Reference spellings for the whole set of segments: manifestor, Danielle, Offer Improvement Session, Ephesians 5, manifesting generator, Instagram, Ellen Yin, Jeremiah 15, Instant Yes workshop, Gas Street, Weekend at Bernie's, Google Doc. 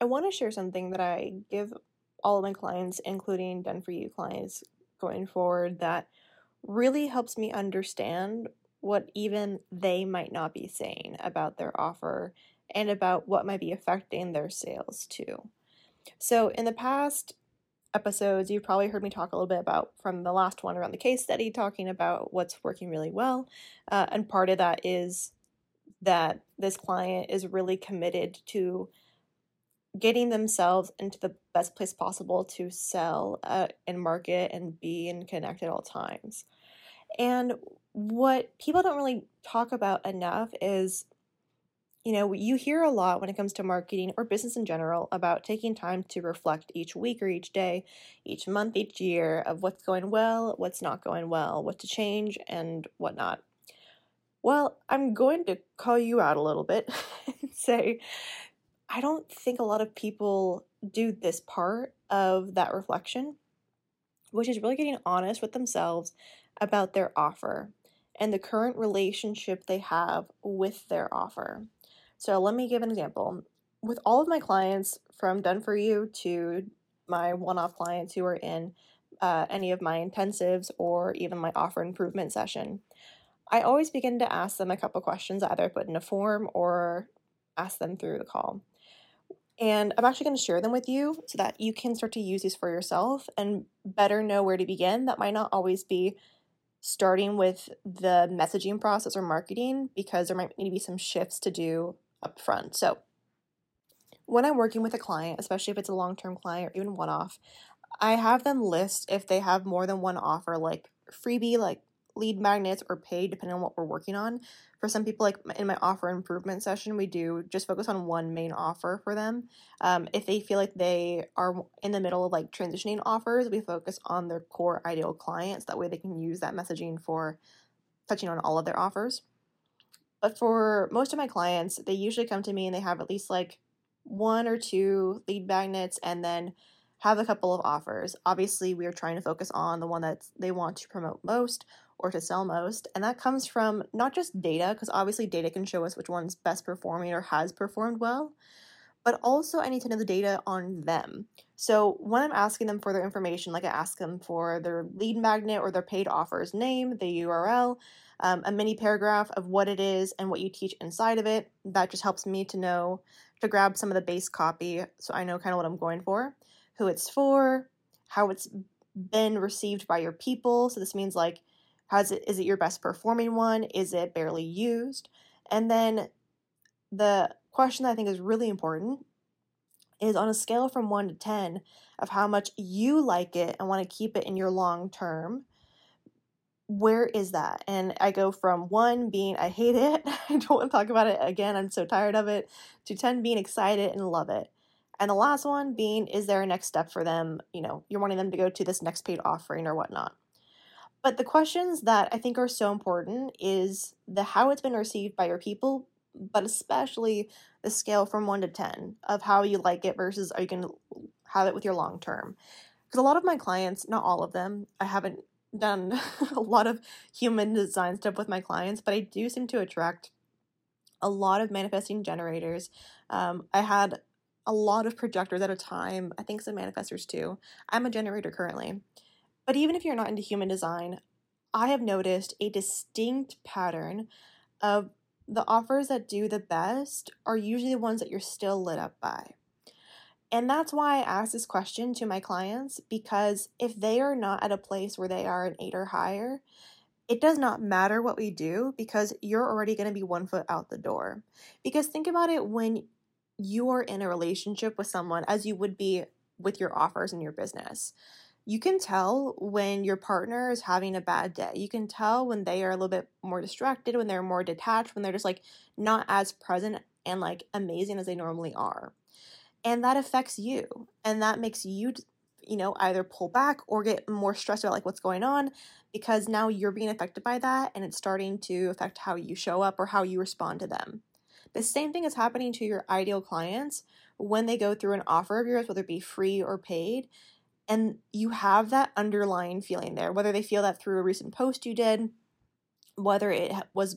I want to share something that I give all of my clients, including Done For You clients going forward, that really helps me understand what even they might not be saying about their offer and about what might be affecting their sales too. So in the past episodes, you've probably heard me talk a little bit about, from the last one around the case study, talking about what's working really well. And part of that is that this client is really committed to getting themselves into the best place possible to sell and market and be and connect at all times. And what people don't really talk about enough is, you know, you hear a lot when it comes to marketing or business in general about taking time to reflect each week or each day, each month, each year of what's going well, what's not going well, what to change and whatnot. Well, I'm going to call you out a little bit and say, I don't think a lot of people do this part of that reflection, which is really getting honest with themselves about their offer and the current relationship they have with their offer. So let me give an example. With all of my clients, from Done For You to my one-off clients who are in any of my intensives or even my offer improvement session, I always begin to ask them a couple questions, either I put in a form or ask them through the call. And I'm actually going to share them with you so that you can start to use these for yourself and better know where to begin. That might not always be starting with the messaging process or marketing, because there might need to be some shifts to do up front. So when I'm working with a client, especially if it's a long-term client or even one-off, I have them list if they have more than one offer, like freebie, like lead magnets, or paid, depending on what we're working on. For some people, like in my offer improvement session, we do just focus on one main offer for them. If they feel like they are in the middle of like transitioning offers, we focus on their core ideal clients. That way they can use that messaging for touching on all of their offers. But for most of my clients, they usually come to me and they have at least like one or two lead magnets and then have a couple of offers. Obviously, we are trying to focus on the one that they want to promote most or to sell most. And that comes from not just data, because obviously data can show us which one's best performing or has performed well, but also I need to know the data on them. So when I'm asking them for their information, like I ask them for their lead magnet or their paid offer's name, the URL, a mini paragraph of what it is and what you teach inside of it, that just helps me to know, to grab some of the base copy so I know kind of what I'm going for, who it's for, how it's been received by your people. So this means like, is it your best performing one? Is it barely used? And then the question that I think is really important is, on a scale from 1 to 10 of how much you like it and want to keep it in your long term, where is that? And I go from 1 being, I hate it, I don't want to talk about it again, I'm so tired of it, to 10 being excited and love it. And the last one being, is there a next step for them? You know, you're wanting them to go to this next paid offering or whatnot. But the questions that I think are so important is the how it's been received by your people, but especially the scale from 1 to 10 of how you like it versus are you going to have it with your long term. Because a lot of my clients, not all of them, I haven't done a lot of human design stuff with my clients, but I do seem to attract a lot of manifesting generators. I had a lot of projectors at a time, I think some manifestors too. I'm a generator currently. But even if you're not into human design, I have noticed a distinct pattern of the offers that do the best are usually the ones that you're still lit up by. And that's why I ask this question to my clients, because if they are not at a place where they are an 8 or higher, it does not matter what we do, because you're already going to be one foot out the door. Because think about it, when you are in a relationship with someone, as you would be with your offers and your business, you can tell when your partner is having a bad day. You can tell when they are a little bit more distracted, when they're more detached, when they're just like not as present and like amazing as they normally are. And that affects you. And that makes you, you know, either pull back or get more stressed about like what's going on, because now you're being affected by that and it's starting to affect how you show up or how you respond to them. The same thing is happening to your ideal clients when they go through an offer of yours, whether it be free or paid. And you have that underlying feeling there, whether they feel that through a recent post you did, whether it was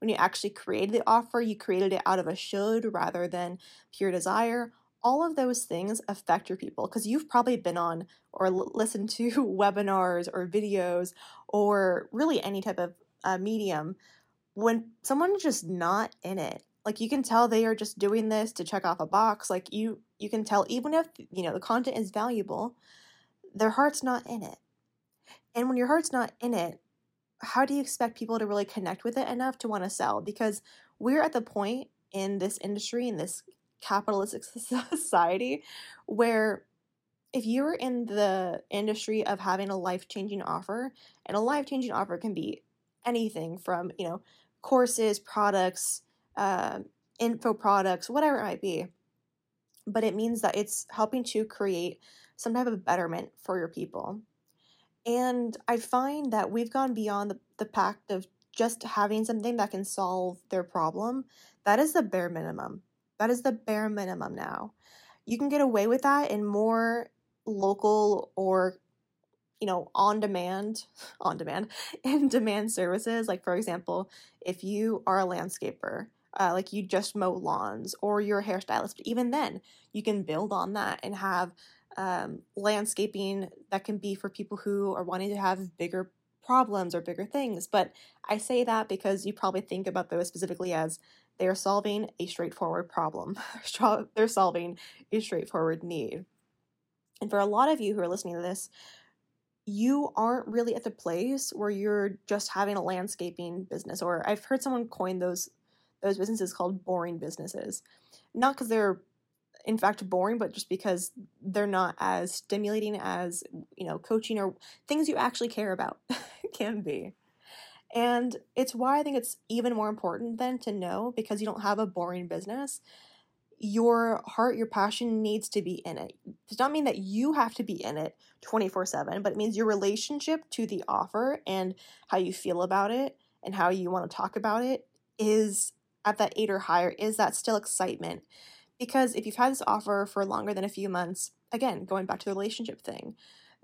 when you actually created the offer, you created it out of a should rather than pure desire. All of those things affect your people, because you've probably been on or listened to webinars or videos or really any type of medium when someone is just not in it. Like, you can tell they are just doing this to check off a box. Like, you can tell, even if, you know, the content is valuable, their heart's not in it. And when your heart's not in it, how do you expect people to really connect with it enough to want to sell? Because we're at the point in this industry, in this capitalistic society, where if you're in the industry of having a life-changing offer, and a life-changing offer can be anything from, you know, courses, products, info products, whatever it might be, but it means that it's helping to create some type of betterment for your people. And I find that we've gone beyond the pact of just having something that can solve their problem. That is the bare minimum. That is the bare minimum now. You can get away with that in more local or, you know, in-demand services. Like, for example, if you are a landscaper, like you just mow lawns, or you're a hairstylist, but even then you can build on that and have landscaping that can be for people who are wanting to have bigger problems or bigger things. But I say that because you probably think about those specifically as they are solving a straightforward problem. They're solving a straightforward need. And for a lot of you who are listening to this, you aren't really at the place where you're just having a landscaping business, or I've heard someone coin those businesses called boring businesses. Not because they're in fact boring, but just because they're not as stimulating as, you know, coaching or things you actually care about can be. And it's why I think it's even more important then to know, because you don't have a boring business, your heart, your passion needs to be in it. It does not mean that you have to be in it 24/7, but it means your relationship to the offer and how you feel about it and how you want to talk about it is at that 8 or higher. Is that still excitement? Because if you've had this offer for longer than a few months, again, going back to the relationship thing,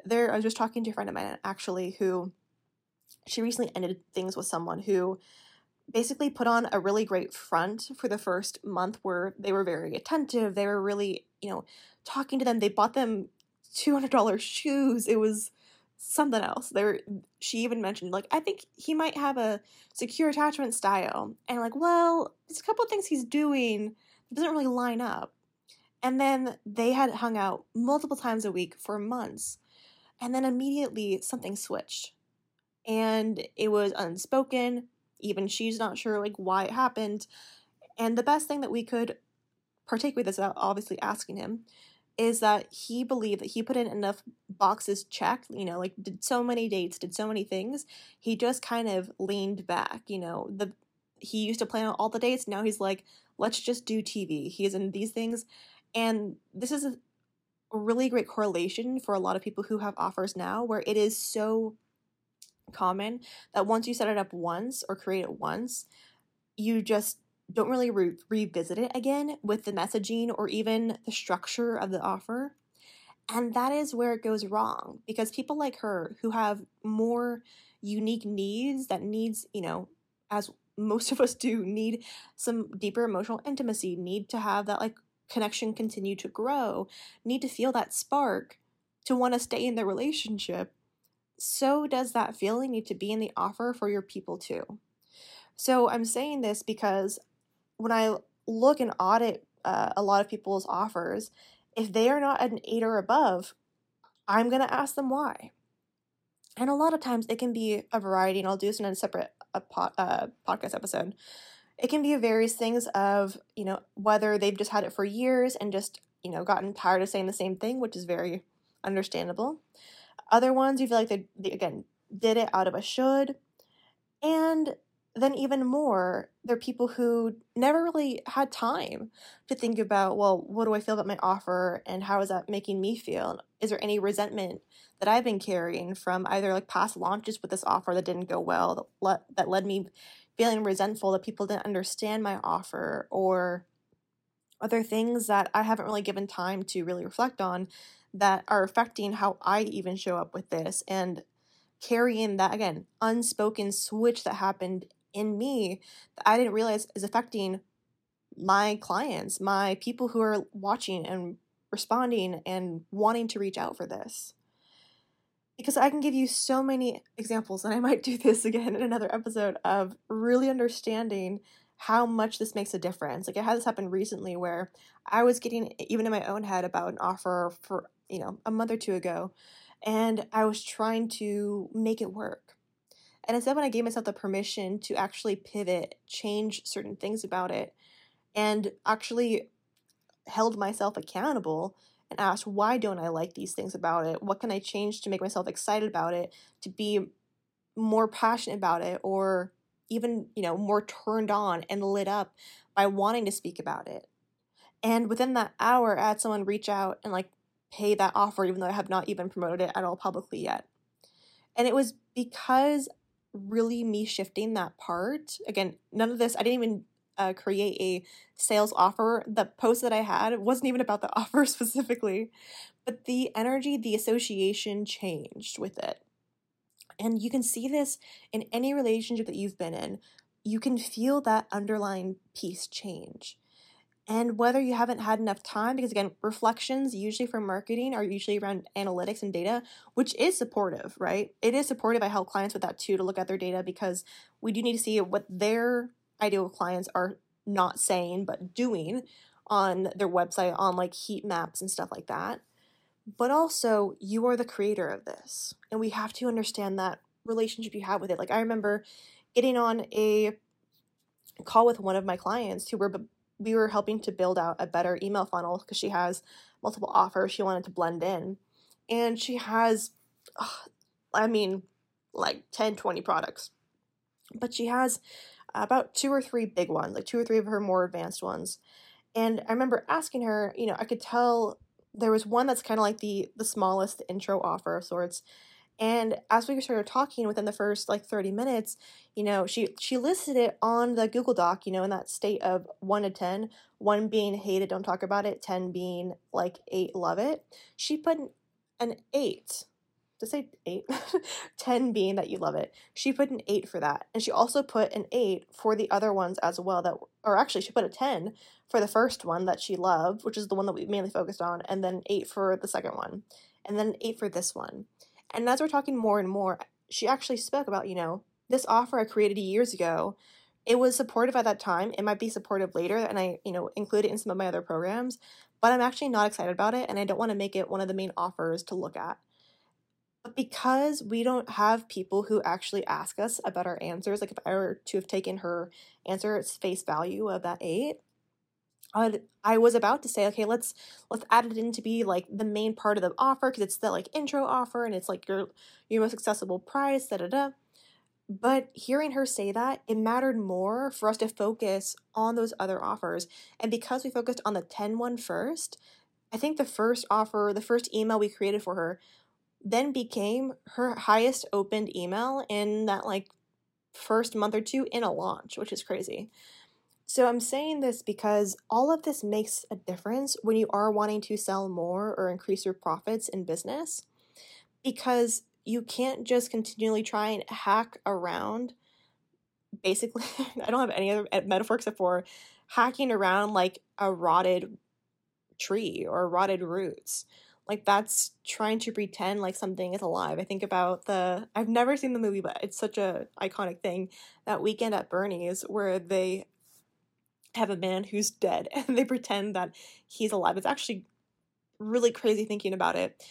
I was just talking to a friend of mine actually who, she recently ended things with someone who basically put on a really great front for the first month, where they were very attentive. They were really, you know, talking to them. They bought them $200 shoes. It was something else. She even mentioned, like, I think he might have a secure attachment style. And like, well, there's a couple of things he's doing that doesn't really line up. And then they had hung out multiple times a week for months. And then immediately something switched. And it was unspoken. Even she's not sure, like, why it happened. And the best thing that we could partake with this, obviously asking him, is that he believed that he put in enough boxes checked, you know, like, did so many dates, did so many things. He just kind of leaned back, you know. He used to plan out all the dates. Now he's like, let's just do TV. He's in these things. And this is a really great correlation for a lot of people who have offers now, where it is so common that once you set it up once or create it once, you just don't really revisit it again with the messaging or even the structure of the offer. And that is where it goes wrong, because people like her who have more unique needs, you know, as most of us do, need some deeper emotional intimacy, need to have that, like, connection continue to grow, need to feel that spark to want to stay in the relationship. So does that feeling need to be in the offer for your people too. So I'm saying this because when I look and audit a lot of people's offers, if they are not an 8 or above, I'm going to ask them why. And a lot of times it can be a variety, and I'll do this in a separate podcast episode. It can be various things of, you know, whether they've just had it for years and just, you know, gotten tired of saying the same thing, which is very understandable. Other ones, you feel like they, again, did it out of a should. And then even more, there are people who never really had time to think about, well, what do I feel about my offer and how is that making me feel? Is there any resentment that I've been carrying from either, like, past launches with this offer that didn't go well, that led me feeling resentful that people didn't understand my offer, or other things that I haven't really given time to really reflect on that are affecting how I even show up with this, and carrying that, again, unspoken switch that happened in me that I didn't realize is affecting my clients, my people who are watching and responding and wanting to reach out for this. Because I can give you so many examples, and I might do this again in another episode, of really understanding how much this makes a difference. Like, I had this happen recently where I was getting, even in my own head, about an offer for, a month or two ago, and I was trying to make it work. And instead, when I gave myself the permission to actually pivot, change certain things about it, and actually held myself accountable and asked, why don't I like these things about it? What can I change to make myself excited about it, to be more passionate about it, or even, more turned on and lit up by wanting to speak about it? And within that hour, I had someone reach out and pay that offer, even though I have not even promoted it at all publicly yet. And it was because really me shifting that part. Again, none of this, I didn't even create a sales offer. The post that I had wasn't even about the offer specifically, but the energy, the association changed with it. And you can see this in any relationship that you've been in. You can feel that underlying piece change. And whether you haven't had enough time, because again, reflections usually for marketing are usually around analytics and data, which is supportive, right? It is supportive. I help clients with that too, to look at their data, because we do need to see what their ideal clients are not saying but doing on their website, on heat maps and stuff like that. But also, you are the creator of this, and we have to understand that relationship you have with it. I remember getting on a call with one of my clients who we were helping to build out a better email funnel, because she has multiple offers she wanted to blend in, and she has 10, 20 products, but she has about 2 or 3 big ones, 2 or 3 of her more advanced ones. And I remember asking her, I could tell there was one that's kind of the smallest intro offer of sorts. And as we started talking, within the first 30 minutes, she listed it on the Google Doc, in that state of 1 to 10, 1 being hate it, don't talk about it, 10 being 8, love it. She put an 8. To say 8, 10 being that you love it. She put an 8 for that. And she also put an 8 for the other ones as well, she put a 10 for the first one that she loved, which is the one that we mainly focused on, and then 8 for the second one, and then 8 for this one. And as we're talking more and more, she actually spoke about, this offer I created years ago. It was supportive at that time. It might be supportive later, and I, include it in some of my other programs, but I'm actually not excited about it, and I don't want to make it one of the main offers to look at. But because we don't have people who actually ask us about our answers, if I were to have taken her answer at face value of that 8, I was about to say, okay, let's add it in to be the main part of the offer, because it's the intro offer, and it's your most accessible price, da-da-da. But hearing her say that, it mattered more for us to focus on those other offers. And because we focused on the 10 one first, I think the first offer, the first email we created for her, then became her highest opened email in that first month or two in a launch, which is crazy. So I'm saying this because all of this makes a difference when you are wanting to sell more or increase your profits in business, because you can't just continually try and hack around. Basically, I don't have any other metaphor except for hacking around a rotted tree or rotted roots. That's trying to pretend something is alive. I think about I've never seen the movie, but it's such a iconic thing, that Weekend at Bernie's, where they have a man who's dead and they pretend that he's alive. It's actually really crazy thinking about it.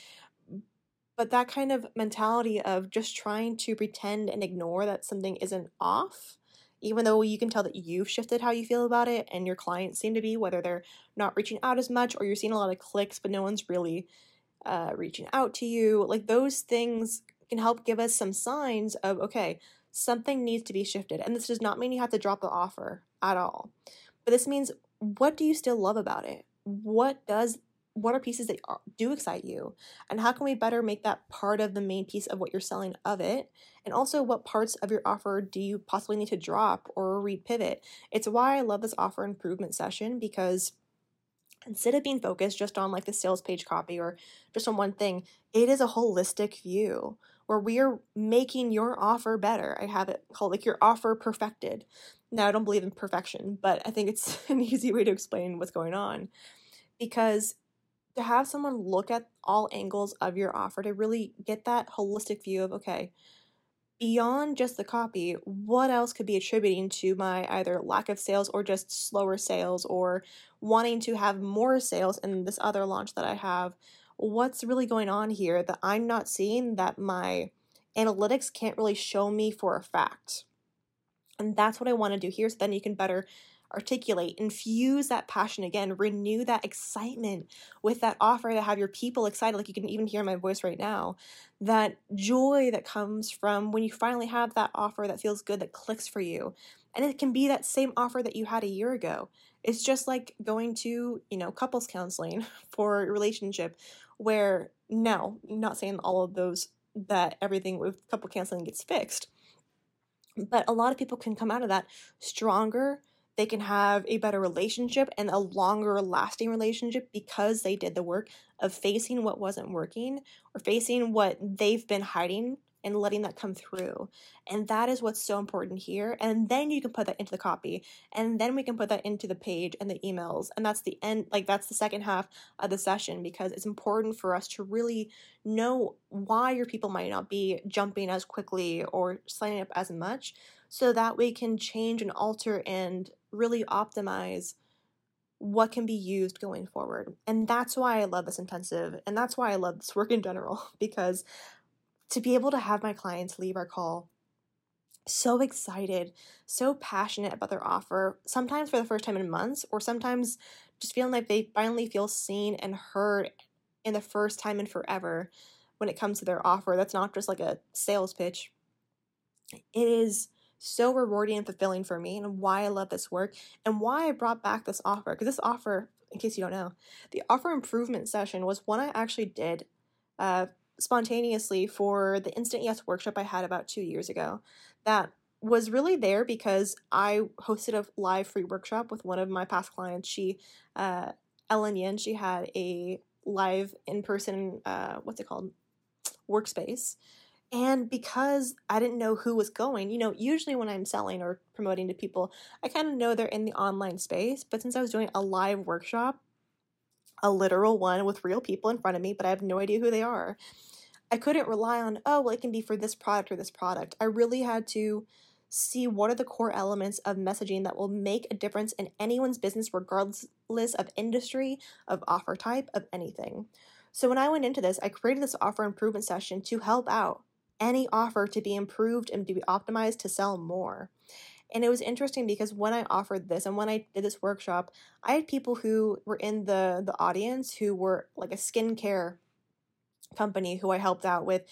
But that kind of mentality of just trying to pretend and ignore that something isn't off, even though you can tell that you've shifted how you feel about it, and your clients seem to be, whether they're not reaching out as much, or you're seeing a lot of clicks, but no one's really reaching out to you. Those things can help give us some signs of, okay, something needs to be shifted. And this does not mean you have to drop the offer at all. But this means, what do you still love about it? What are pieces that do excite you? And how can we better make that part of the main piece of what you're selling of it? And also, what parts of your offer do you possibly need to drop or repivot? It's why I love this offer improvement session, because instead of being focused just on the sales page copy or just on one thing, it is a holistic view where we are making your offer better. I have it called like your offer perfected. Now, I don't believe in perfection, but I think it's an easy way to explain what's going on, because to have someone look at all angles of your offer to really get that holistic view of, okay, beyond just the copy, what else could be attributing to my either lack of sales or just slower sales or wanting to have more sales in this other launch that I have? What's really going on here that I'm not seeing, that my analytics can't really show me for a fact? And that's what I want to do here, so then you can better articulate, infuse that passion again, renew that excitement with that offer, to have your people excited, like you can even hear my voice right now, that joy that comes from when you finally have that offer that feels good, that clicks for you. And it can be that same offer that you had a year ago. It's just like going to, you know, couples counseling for a relationship, where now, not saying all of those, that everything with couple counseling gets fixed, but a lot of people can come out of that stronger. They can have a better relationship and a longer lasting relationship because they did the work of facing what wasn't working, or facing what they've been hiding and letting that come through. And that is what's so important here. And then you can put that into the copy, and then we can put that into the page and the emails. And that's the end, like that's the second half of the session, because it's important for us to really know why your people might not be jumping as quickly or signing up as much, so that we can change and alter and really optimize what can be used going forward. And that's why I love this intensive, and that's why I love this work in general, because to be able to have my clients leave our call so excited, so passionate about their offer, sometimes for the first time in months, or sometimes just feeling like they finally feel seen and heard in the first time in forever when it comes to their offer. That's not just like a sales pitch. It is so rewarding and fulfilling for me, and why I love this work, and why I brought back this offer. Because this offer, in case you don't know, the offer improvement session was one I actually did spontaneously for the Instant Yes workshop I had about 2 years ago. That was really there because I hosted a live free workshop with one of my past clients. She, Ellen Yin, she had a live in-person, workspace. And because I didn't know who was going, you know, usually when I'm selling or promoting to people, I kind of know they're in the online space. But since I was doing a live workshop, a literal one with real people in front of me, but I have no idea who they are, I couldn't rely on, oh, well, it can be for this product or this product. I really had to see what are the core elements of messaging that will make a difference in anyone's business, regardless of industry, of offer type, of anything. So when I went into this, I created this offer improvement session to help out any offer to be improved and to be optimized to sell more. And it was interesting because when I offered this and when I did this workshop, I had people who were in the audience who were like a skincare company who I helped out with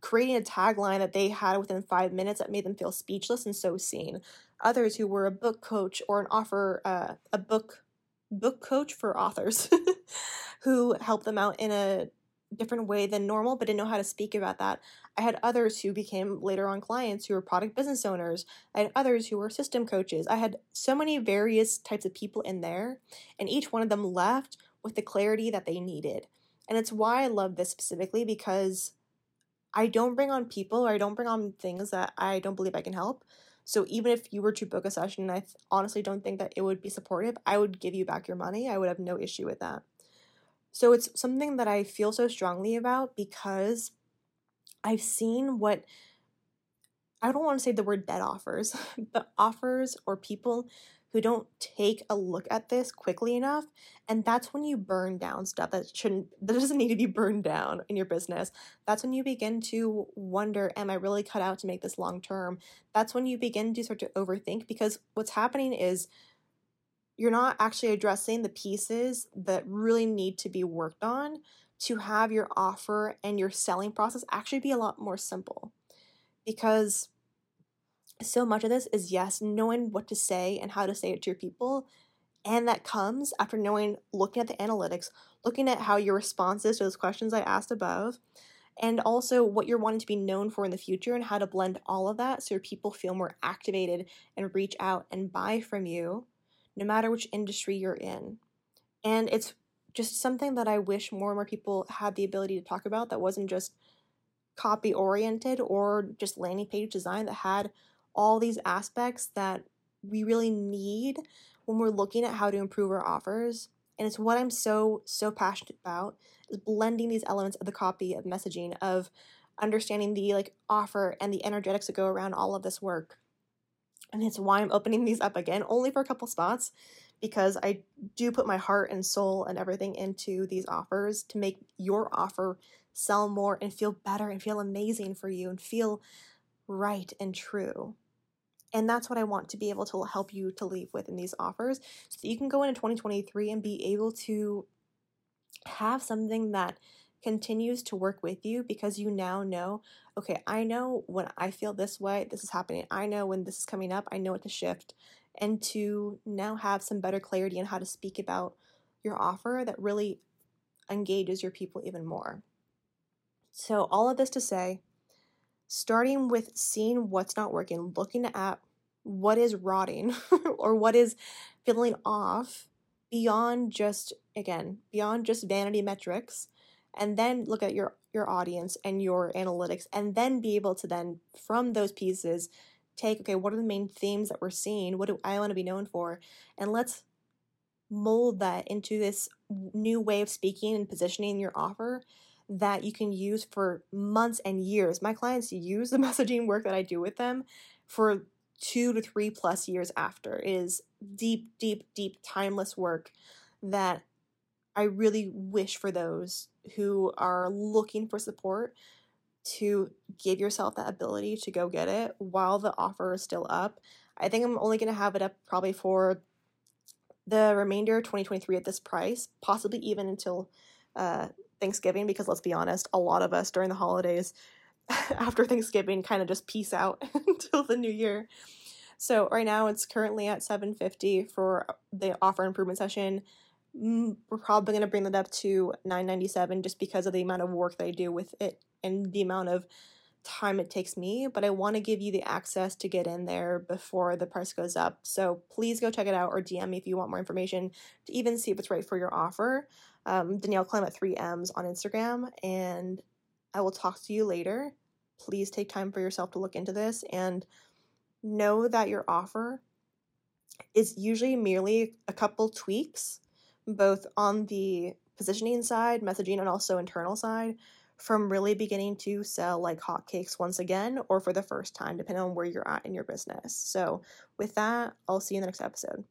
creating a tagline that they had within 5 minutes that made them feel speechless and so seen. Others who were a book coach or an offer, a book coach for authors who helped them out in a different way than normal, but didn't know how to speak about that. I had others who became later on clients who were product business owners. I had others who were system coaches. I had so many various types of people in there, and each one of them left with the clarity that they needed. And it's why I love this specifically, because I don't bring on people, or I don't bring on things that I don't believe I can help. So even if you were to book a session, I honestly don't think that it would be supportive. I would give you back your money. I would have no issue with that. So it's something that I feel so strongly about, because I've seen what, I don't want to say the word dead offers, but offers or people who don't take a look at this quickly enough. And that's when you burn down stuff that doesn't need to be burned down in your business. That's when you begin to wonder, am I really cut out to make this long term? That's when you begin to start to overthink, because what's happening is you're not actually addressing the pieces that really need to be worked on to have your offer and your selling process actually be a lot more simple. Because so much of this is, yes, knowing what to say and how to say it to your people. And that comes after knowing, looking at the analytics, looking at how your responses to those questions I asked above, and also what you're wanting to be known for in the future, and how to blend all of that so your people feel more activated and reach out and buy from you, no matter which industry you're in. And it's just something that I wish more and more people had the ability to talk about, that wasn't just copy oriented or just landing page design that had all these aspects that we really need when we're looking at how to improve our offers. And it's what I'm so passionate about, is blending these elements of the copy, of messaging, of understanding the offer and the energetics that go around all of this work. And it's why I'm opening these up again, only for a couple spots, because I do put my heart and soul and everything into these offers to make your offer sell more and feel better and feel amazing for you and feel right and true. And that's what I want to be able to help you to leave with in these offers, so that you can go into 2023 and be able to have something that continues to work with you, because you now know, okay, I know when I feel this way, this is happening. I know when this is coming up, I know what to shift, and to now have some better clarity on how to speak about your offer that really engages your people even more. So all of this to say, starting with seeing what's not working, looking at what is rotting or what is feeling off beyond just, again, beyond just vanity metrics, and then look at your audience and your analytics, and then be able to then from those pieces take, okay, what are the main themes that we're seeing? What do I want to be known for? And let's mold that into this new way of speaking and positioning your offer that you can use for months and years. My clients use the messaging work that I do with them for 2 to 3+ years after. It is deep, deep, deep, timeless work that I really wish for those who are looking for support to give yourself that ability to go get it while the offer is still up. I think I'm only going to have it up probably for the remainder of 2023 at this price, possibly even until Thanksgiving, because let's be honest, a lot of us during the holidays after Thanksgiving kind of just peace out until the new year. So right now it's currently at $7.50 for the offer improvement session. We're probably going to bring that up to $9.97 just because of the amount of work that I do with it and the amount of time it takes me, but I want to give you the access to get in there before the price goes up. So please go check it out, or DM me if you want more information to even see what's right for your offer. Danielle Clem at 3Ms on Instagram, and I will talk to you later. Please take time for yourself to look into this and know that your offer is usually merely a couple tweaks, both on the positioning side, messaging, and also internal side, from really beginning to sell like hotcakes once again, or for the first time, depending on where you're at in your business. So with that, I'll see you in the next episode.